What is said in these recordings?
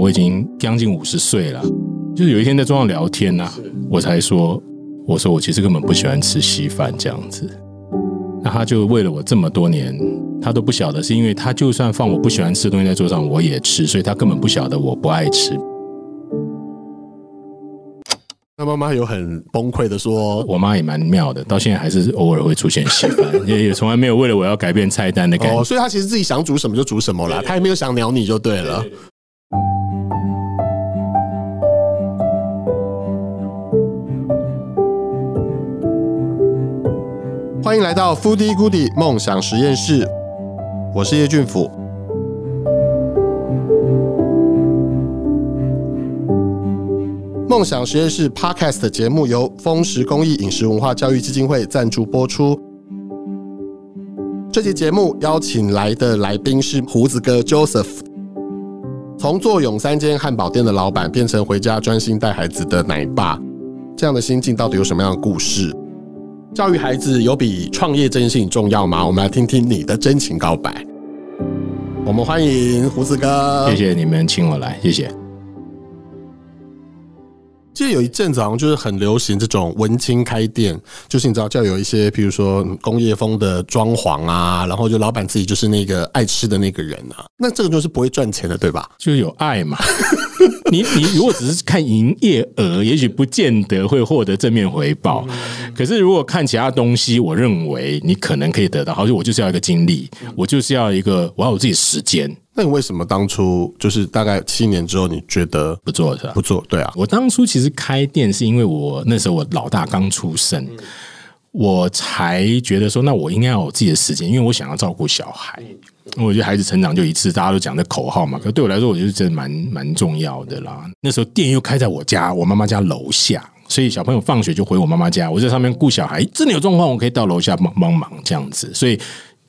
我已经将近50岁了，就是有一天在桌上聊天啊，我才说，我其实根本不喜欢吃稀饭这样子。那他就为了我这么多年，他都不晓得是因为他就算放我不喜欢吃的东西在桌上我也吃，所以他根本不晓得我不爱吃。那妈妈有很崩溃的说，我妈也蛮妙的，到现在还是偶尔会出现稀饭，也从来没有为了我要改变菜单的感觉。哦，所以她其实自己想煮什么就煮什么啦，她也没有想鸟你就对了。对对对，欢迎来到 Foodie Goody 梦想实验室，我是叶俊甫。梦想实验室 Podcast 的节目由风食公益饮食文化教育基金会赞助播出。这期节目邀请来的来宾是胡子哥 Joseph， 从坐拥3间汉堡店的老板变成回家专心带孩子的奶爸，这样的心境到底有什么样的故事？教育孩子有比创业这件事情重要吗？我们来听听你的真情告白。我们欢迎胡子哥。谢谢你们请我来，谢谢。记得有一阵子好像就是很流行这种文青开店，就是你知道就有一些比如说工业风的装潢啊，然后就老板自己就是那个爱吃的那个人啊，那这个就是不会赚钱的对吧？就有爱嘛。你如果只是看营业额也许不见得会获得正面回报，可是如果看其他东西，我认为你可能可以得到，好像我就是要一个精力，我就是要一个我要有自己时间。那你为什么当初就是大概7年之后你觉得不做是吧？不做，对啊。我当初其实开店是因为我那时候我老大刚出生，我才觉得说那我应该要有自己的时间，因为我想要照顾小孩。我觉得孩子成长就一次，大家都讲的口号嘛，可对我来说我觉得真的蛮重要的啦。那时候店又开在我家我妈妈家楼下，所以小朋友放学就回我妈妈家，我在上面顾小孩，真的有状况我可以到楼下帮忙这样子，所以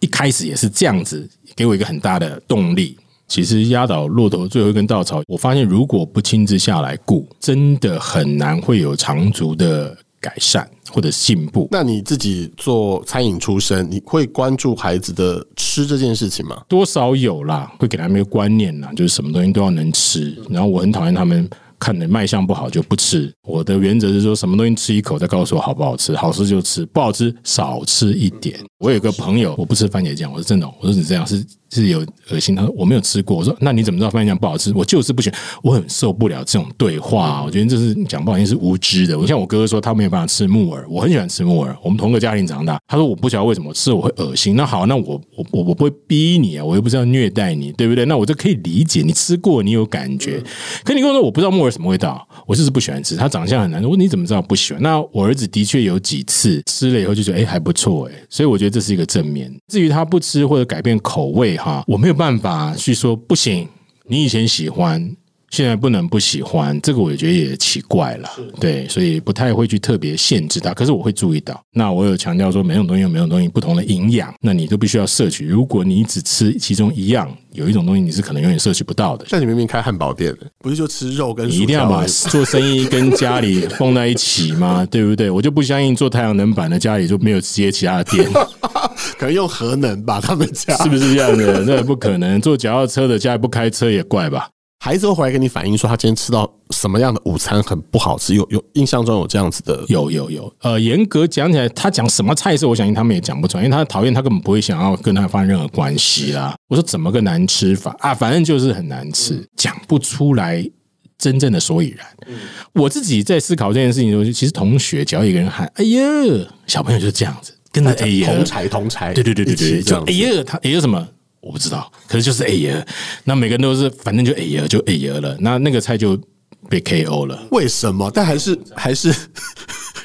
一开始也是这样子，给我一个很大的动力。其实压倒骆驼最后一根稻草，我发现如果不亲自下来顾，真的很难会有长足的改善或者进步。那你自己做餐饮出身，你会关注孩子的吃这件事情吗？多少有啦，会给他们一个观念啦，就是什么东西都要能吃。然后我很讨厌他们看的卖相不好就不吃，我的原则是说什么东西吃一口再告诉我好不好吃，好吃就吃，不好吃少吃一点。我有一个朋友我不吃番茄酱，我是真的，我说你这样是有恶心，他说我没有吃过，我说那你怎么知道番茄酱不好吃？我就是不喜欢，我很受不了这种对话，我觉得这是讲不好听是无知的。我像我哥哥说他没有办法吃木耳，我很喜欢吃木耳，我们同个家庭长大，他说我不晓得为什么吃我会恶心，那好，那我不会逼你啊，我又不是要虐待你，对不对？那我就可以理解你吃过你有感觉，可你跟我说我不知道木耳什么味道，我就是不喜欢吃，他长相很难说你怎么知道不喜欢？那我儿子的确有几次吃了以后就觉得还不错，所以我觉得这是一个正面。至于他不吃或者改变口味哈，我没有办法去说不行，你以前喜欢现在不能不喜欢，这个我觉得也奇怪了，对，所以不太会去特别限制它。可是我会注意到，那我有强调说每种东西有每种东西不同的营养，那你都必须要摄取，如果你只吃其中一样，有一种东西你是可能永远摄取不到的。但你明明开汉堡店不是就吃肉跟薯条，你一定要把做生意跟家里放在一起吗？对不对？我就不相信做太阳能板的家里就没有接其他的店。可能用核能吧，他们家是不是这样的？那不可能。做脚踏车的家里不开车也怪吧。孩子会回来跟你反映说他今天吃到什么样的午餐很不好吃，有印象中有这样子的？有严格讲起来他讲什么菜色我相信他们也讲不出来，因为他讨厌，他根本不会想要跟他发生任何关系啦。我说怎么个难吃法啊？反正就是很难吃，讲不出来真正的所以然。我自己在思考这件事情的时候，其实同学只要一个人喊哎呀，小朋友就这样子跟着哎呀同才对就哎呀他哎呀什么我不知道，可是就是哎呀，那每个人都是反正就哎呀就哎呀了，那个菜就被 KO 了。为什么？但还是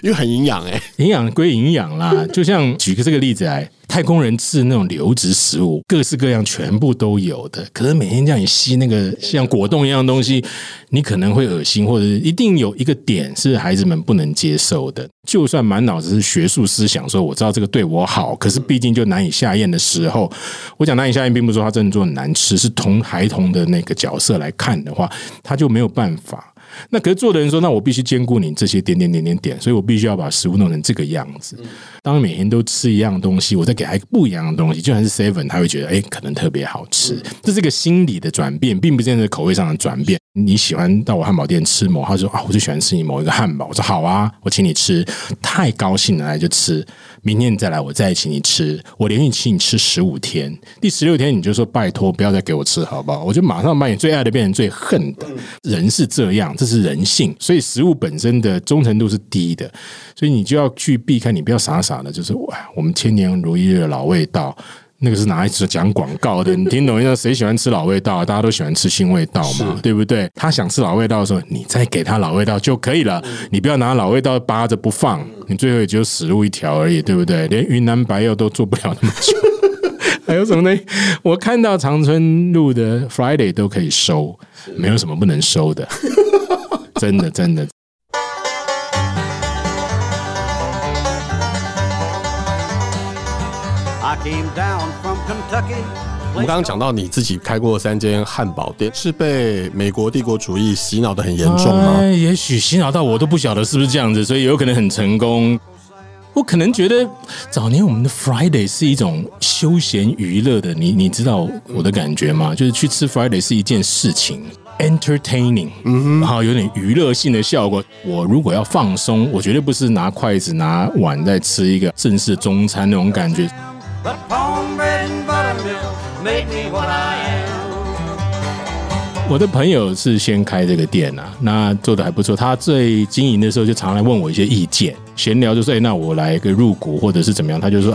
因为很营养哎，营养归营养啦。就像举个这个例子来，太空人吃那种流质食物，各式各样全部都有的，可是每天这样你吸那个像果冻一样的东西，你可能会恶心，或者一定有一个点是孩子们不能接受的。就算满脑子是学术思想说我知道这个对我好，可是毕竟就难以下咽的时候，我讲难以下咽并不是说他真的做很难吃，是从孩童的那个角色来看的话他就没有办法。那可是做的人说那我必须兼顾你这些点，所以我必须要把食物弄成这个样子。当每天都吃一样东西，我再给他一个不一样的东西，就算是 7 他会觉得可能特别好吃。这是一个心理的转变，并不是口味上的转变。你喜欢到我汉堡店吃某，他说啊，我就喜欢吃你某一个汉堡，我说好啊，我请你吃，太高兴了，来就吃，明天你再来我再请你吃，我连续请你吃15天，第16天你就说拜托不要再给我吃好不好，我就马上把你最爱的变成最恨的，人是这样，这是人性，所以食物本身的忠诚度是低的，所以你就要去避开，你不要傻傻的就是我们千年如一日的老味道，那个是拿来讲广告的，你听懂？谁喜欢吃老味道啊？大家都喜欢吃新味道嘛，对不对？他想吃老味道的时候，你再给他老味道就可以了，你不要拿老味道扒着不放，你最后也就死路一条而已，对不对？连云南白药都做不了那么久还有什么呢？我看到长春路的 Friday 都可以收，没有什么不能收的真的真的。我们刚刚讲到你自己开过3间汉堡店，是被美国帝国主义洗脑的很严重吗？也许洗脑到我都不晓得是不是这样子，所以有可能很成功。我可能觉得早年我们的 Friday 是一种休闲娱乐的，你知道我的感觉吗？就是去吃 Friday 是一件事情。entertaining， 然后有点娱乐性的效果。我如果要放松，我绝对不是拿筷子拿碗在吃一个正式中餐那种感觉。But home bread and buttermilk made me what I am。 我的朋友是先开这个店啊，那做的还不错，他最经营的时候就常来问我一些意见，闲聊就说，那我来个入股或者是怎么样，他就说，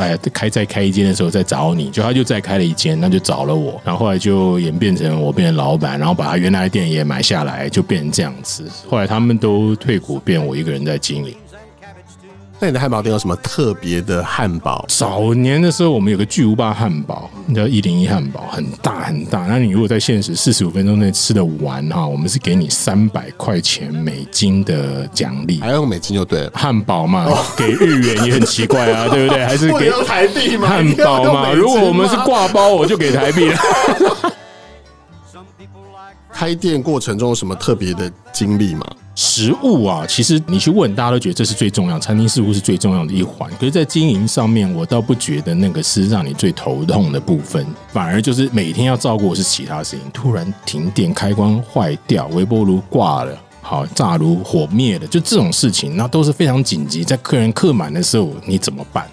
再开一间的时候再找你，就他就再开了一间，那就找了我，然后后来就演变成我变成老板，然后把他原来的店也买下来，就变成这样子，后来他们都退股，变我一个人在经营。那你的汉堡店有什么特别的汉堡？早年的时候我们有个巨无霸汉堡叫101汉堡，很大很大，那你如果在限时45分钟内吃得完，我们是给你$300美金的奖励，还用美金就对了。汉堡嘛，给日元也很奇怪啊对不对？还是给台币嘛，汉堡嘛，如果我们是挂包我就给台币了开店过程中有什么特别的经历吗？食物啊，其实你去问大家都觉得这是最重要，餐厅食物是最重要的一环，可是在经营上面我倒不觉得那个是让你最头痛的部分，反而就是每天要照顾的是其他事情，突然停电，开关坏掉，微波炉挂了，好，炸炉火灭了，就这种事情那都是非常紧急，在客人客满的时候你怎么办？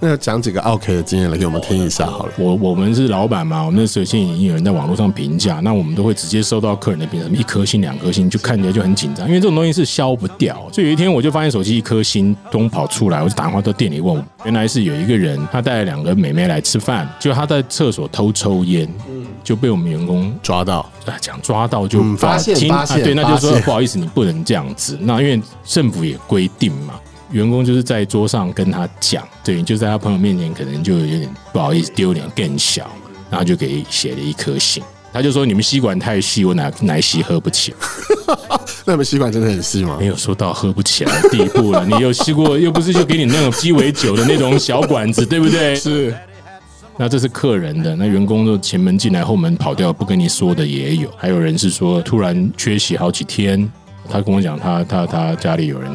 那讲几个 OK 的经验来给我们听一下好了。我们是老板嘛，我们那时候现在已经有人在网络上评价，那我们都会直接收到客人的评价，什么1颗星2颗星，就看起来就很紧张，因为这种东西是消不掉。所以有一天我就发现手机1颗星东跑出来，我就打电话到店里问我，原来是有一个人他带了2个妹妹来吃饭，就他在厕所偷抽烟，就被我们员工抓到，讲抓到就发现，对，那就说不好意思，你不能这样子，那因为政府也规定嘛。员工就是在桌上跟他讲，对，就在他朋友面前可能就有点不好意思，丢脸更小，然后就给写了1颗星，他就说你们吸管太细，我奶昔喝不起那你们吸管真的很细吗？没有说到喝不起来的地步了你有吸过又不是就给你那种鸡尾酒的那种小管子对不对？是，那这是客人的，那员工就前门进来后门跑掉不跟你说的也有，还有人是说突然缺席好几天，他跟我讲他家里有人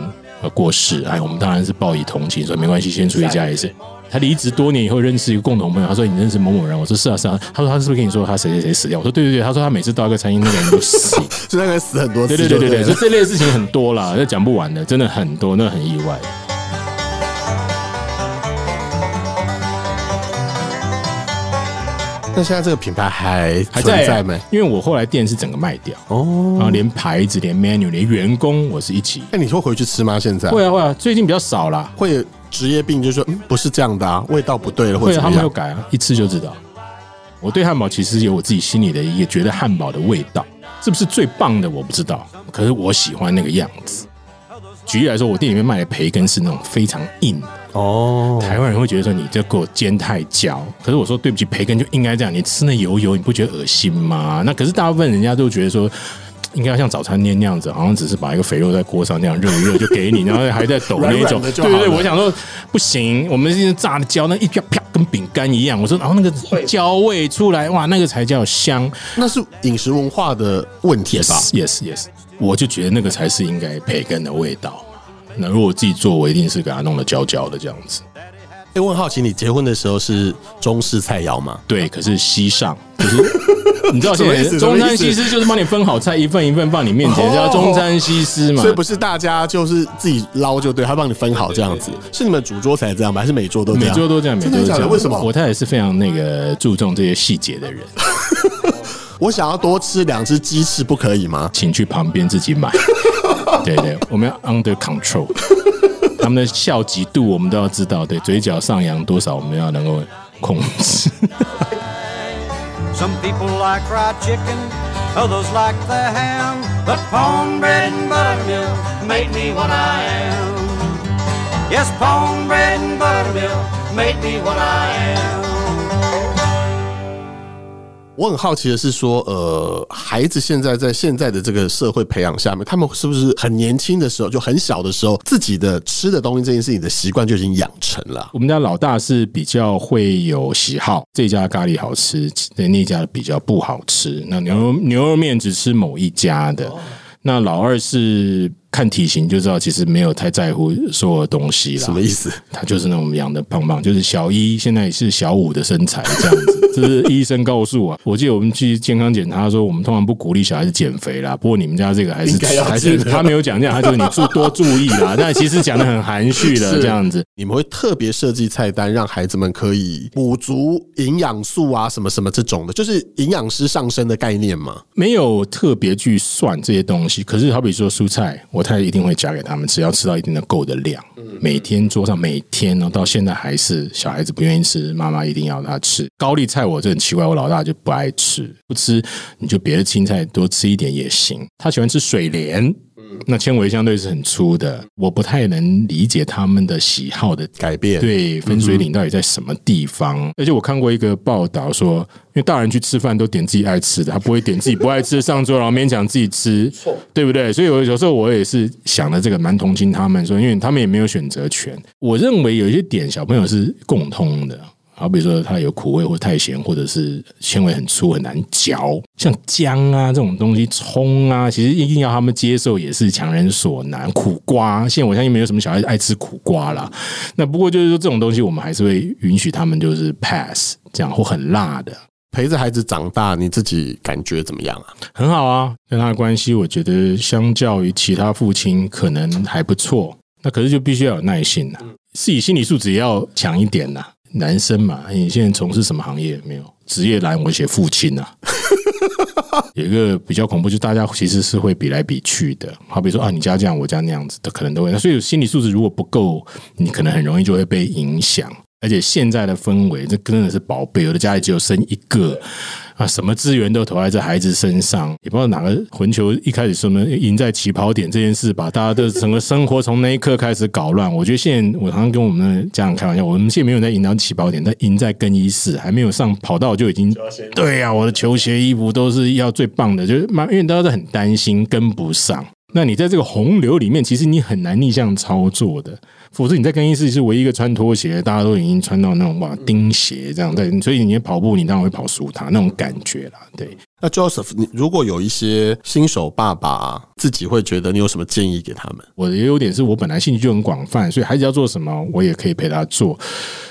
过世，我们当然是报以同情，所以没关系，先出去加一次。他离职多年以后认识一个共同朋友，他说你认识某某人，我说是啊是啊，他说他是不是跟你说他谁谁谁死掉，我说对对对，他说他每次到一个餐厅那个人就死就那个人死很多次，对对对对对，这类的事情很多啦，这讲不完的，真的很多，那很意外。那现在这个品牌还存在吗？因为我后来店是整个卖掉，然后连牌子、连 menu、连员工，我是一起。那你会回去吃吗？现在会啊会啊，最近比较少啦。会职业病，就是说不是这样的啊，味道不对了，或者他们有改啊，一吃就知道。我对汉堡其实有我自己心里的，也觉得汉堡的味道是不是最棒的我不知道，可是我喜欢那个样子。举例来说，我店里面卖的培根是那种非常硬的。台湾人会觉得说你这给我煎太焦，可是我说对不起，培根就应该这样，你吃那油油你不觉得恶心吗？那可是大部分人家都觉得说应该要像早餐店那样子，好像只是把一个肥肉在锅上那样热一热就给你，然后还在抖那种软软，对对对，我想说不行，我们现在炸的焦那一啪啪跟饼干一样，我说然后那个焦味出来，哇，那个才叫香，那是饮食文化的问题吧。 Yes Yes Yes， 我就觉得那个才是应该培根的味道，那如果我自己做，我一定是给它弄得焦焦的这样子。欸，我很好奇，你结婚的时候是中式菜肴吗？对，可是西上，就是你知道现在中餐西施就是帮你分好菜，一份一份放你面前，叫中餐西施嘛。所以不是大家就是自己捞就对，他帮你分好这样子。是你们主桌才这样吗？还是每桌都这样？每桌都这样，每桌都这样。为什么？我太太是非常那个注重这些细节的人。我想要多吃两只鸡翅，不可以吗？请去旁边自己买。对对，我们要 under control。他们的笑极度我们都要知道，对，嘴角上扬多少我们要能够控制。Some people like fried chicken, others like their ham, but cornbread and buttermilk made me what I am. Yes, cornbread and buttermilk made me what I am. 我很好奇的是说，孩子现在在现在的这个社会培养下面，他们是不是很年轻的时候，就很小的时候，自己的吃的东西这件事情的习惯就已经养成了？我们家老大是比较会有喜好，这家咖喱好吃，那家比较不好吃，那牛肉面只吃某一家的。那老二是看体型就知道，其实没有太在乎所有东西啦。什么意思？他就是那种养的胖胖，就是小一现在也是小五的身材这样子。这是医生告诉我，我记得我们去健康检查说，我们通常不鼓励小孩子减肥啦。不过你们家这个还是他没有讲这样，他就是你多注意啦。但其实讲得很含蓄的这样子。你们会特别设计菜单，让孩子们可以补足营养素啊，什么什么这种的，就是营养师上身的概念嘛？没有特别去算这些东西，可是好比说蔬菜，我太太一定会夹给他们，只要吃到一定的够的量，每天桌上每天呢，到现在还是小孩子不愿意吃，妈妈一定要他吃高丽菜。我这很奇怪，我老大就不爱吃，不吃你就别的青菜多吃一点也行。他喜欢吃水莲，那纤维相对是很粗的，我不太能理解他们的喜好的改变，对，分水岭到底在什么地方。而且我看过一个报道说，因为大人去吃饭都点自己爱吃的，他不会点自己不爱吃的上桌，然后勉强自己吃，对不对？所以有时候我也是想的这个蛮同情他们，说因为他们也没有选择权。我认为有一些点小朋友是共通的，好比说它有苦味或太咸，或者是纤维很粗很难嚼，像姜啊这种东西，葱啊，其实硬要他们接受也是强人所难。苦瓜，现在我相信没有什么小孩爱吃苦瓜啦，那不过就是说这种东西我们还是会允许他们就是 pass 这样，或很辣的。陪着孩子长大，你自己感觉怎么样啊？很好啊，跟他的关系我觉得相较于其他父亲可能还不错，那可是就必须要有耐心啦，自己心理素质也要强一点啦。男生嘛，你现在从事什么行业？没有职业栏我写父亲啊。有一个比较恐怖，就是大家其实是会比来比去的，好比说啊，你家这样我家那样子的，可能都会。所以心理素质如果不够，你可能很容易就会被影响。而且现在的氛围这真的是宝贝，有的家里只有生一个啊，什么资源都投在这孩子身上，也不知道哪个混球一开始什么赢在起跑点这件事，把大家的整个生活从那一刻开始搞乱。我觉得现在我常常跟我们的家长开玩笑，我们现在没有在赢到起跑点，但赢在更衣室，还没有上跑道就已经对啊，我的球鞋衣服都是要最棒的，就是因为大家都很担心跟不上。那你在这个洪流里面，其实你很难逆向操作的，否则你在更衣室是唯一一个穿拖鞋，大家都已经穿到那种哇钉鞋这样，对，所以你跑步你当然会跑输他那种感觉啦，对。那 Joseph， 你如果有一些新手爸爸，自己会觉得你有什么建议给他们？我的优点是我本来兴趣就很广泛，所以孩子要做什么我也可以陪他做，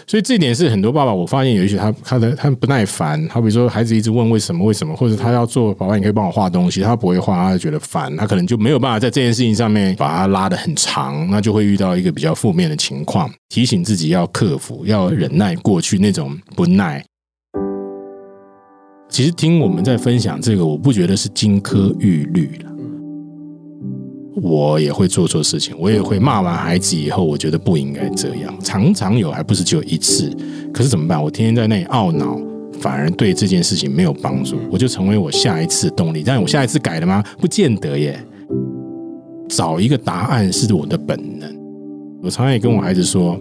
所以这一点是很多爸爸我发现有一些 他不耐烦，他比如说孩子一直问为什么为什么，或者他要做爸爸你可以帮我画东西，他不会画他就觉得烦，他可能就没有办法在这件事情上面把他拉得很长，那就会遇到一个比较负面的情况，提醒自己要克服，要忍耐过去那种不耐。其实听我们在分享这个，我不觉得是金科玉律了。我也会做错事情，我也会骂完孩子以后，我觉得不应该这样，常常有，还不是只有一次。可是怎么办？我天天在那里懊恼，反而对这件事情没有帮助，我就成为我下一次动力。但我下一次改了吗？不见得耶。找一个答案是我的本能。我常常也跟我孩子说，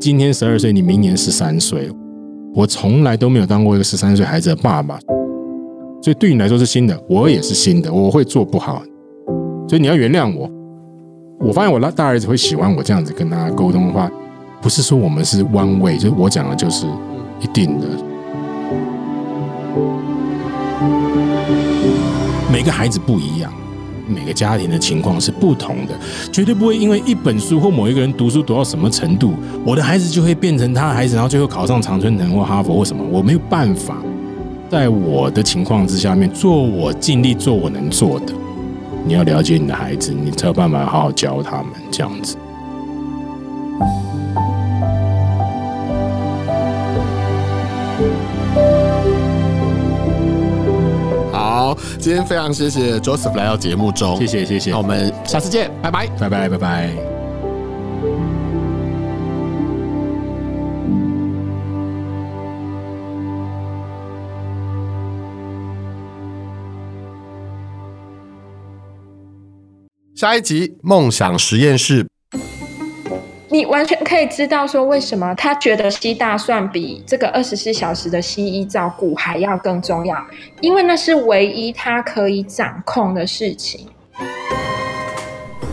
今天12岁，你明年13岁。我从来都没有当过一个13岁孩子的爸爸，所以对你来说是新的，我也是新的，我会做不好，所以你要原谅我。我发现我大儿子会喜欢我这样子跟他沟通的话，不是说我们是 one way， 就是我讲的就是一定的。每个孩子不一样，每个家庭的情况是不同的，绝对不会因为一本书或某一个人读书读到什么程度，我的孩子就会变成他的孩子，然后最后考上常春藤或哈佛或什么，我没有办法。在我的情况之下面，做我尽力做我能做的。你要了解你的孩子，你才有办法好好教他们这样子。好，今天非常谢谢 Joseph 来到节目中，谢谢谢谢，那我们下次见，拜拜拜拜拜拜。下一集梦想实验室，你完全可以知道说为什么他觉得吸大蒜比这个24小时的西医照顾还要更重要，因为那是唯一他可以掌控的事情。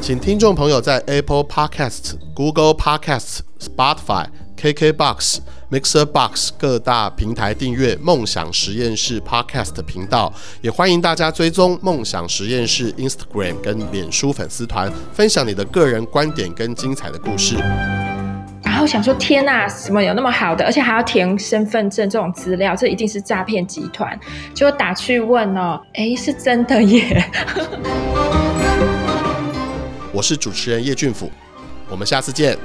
请听众朋友在 Apple Podcasts、Google Podcasts、Spotify、KKBox、Mixerbox 各大平台订阅梦想实验室 Podcast 频道，也欢迎大家追踪梦想实验室 Instagram 跟脸书粉丝团，分享你的个人观点跟精彩的故事。然后想说天啊，怎么有那么好的，而且还要填身份证这种资料，这一定是诈骗集团，就打去问哦，哎，是真的耶。我是主持人叶俊甫，我们下次见。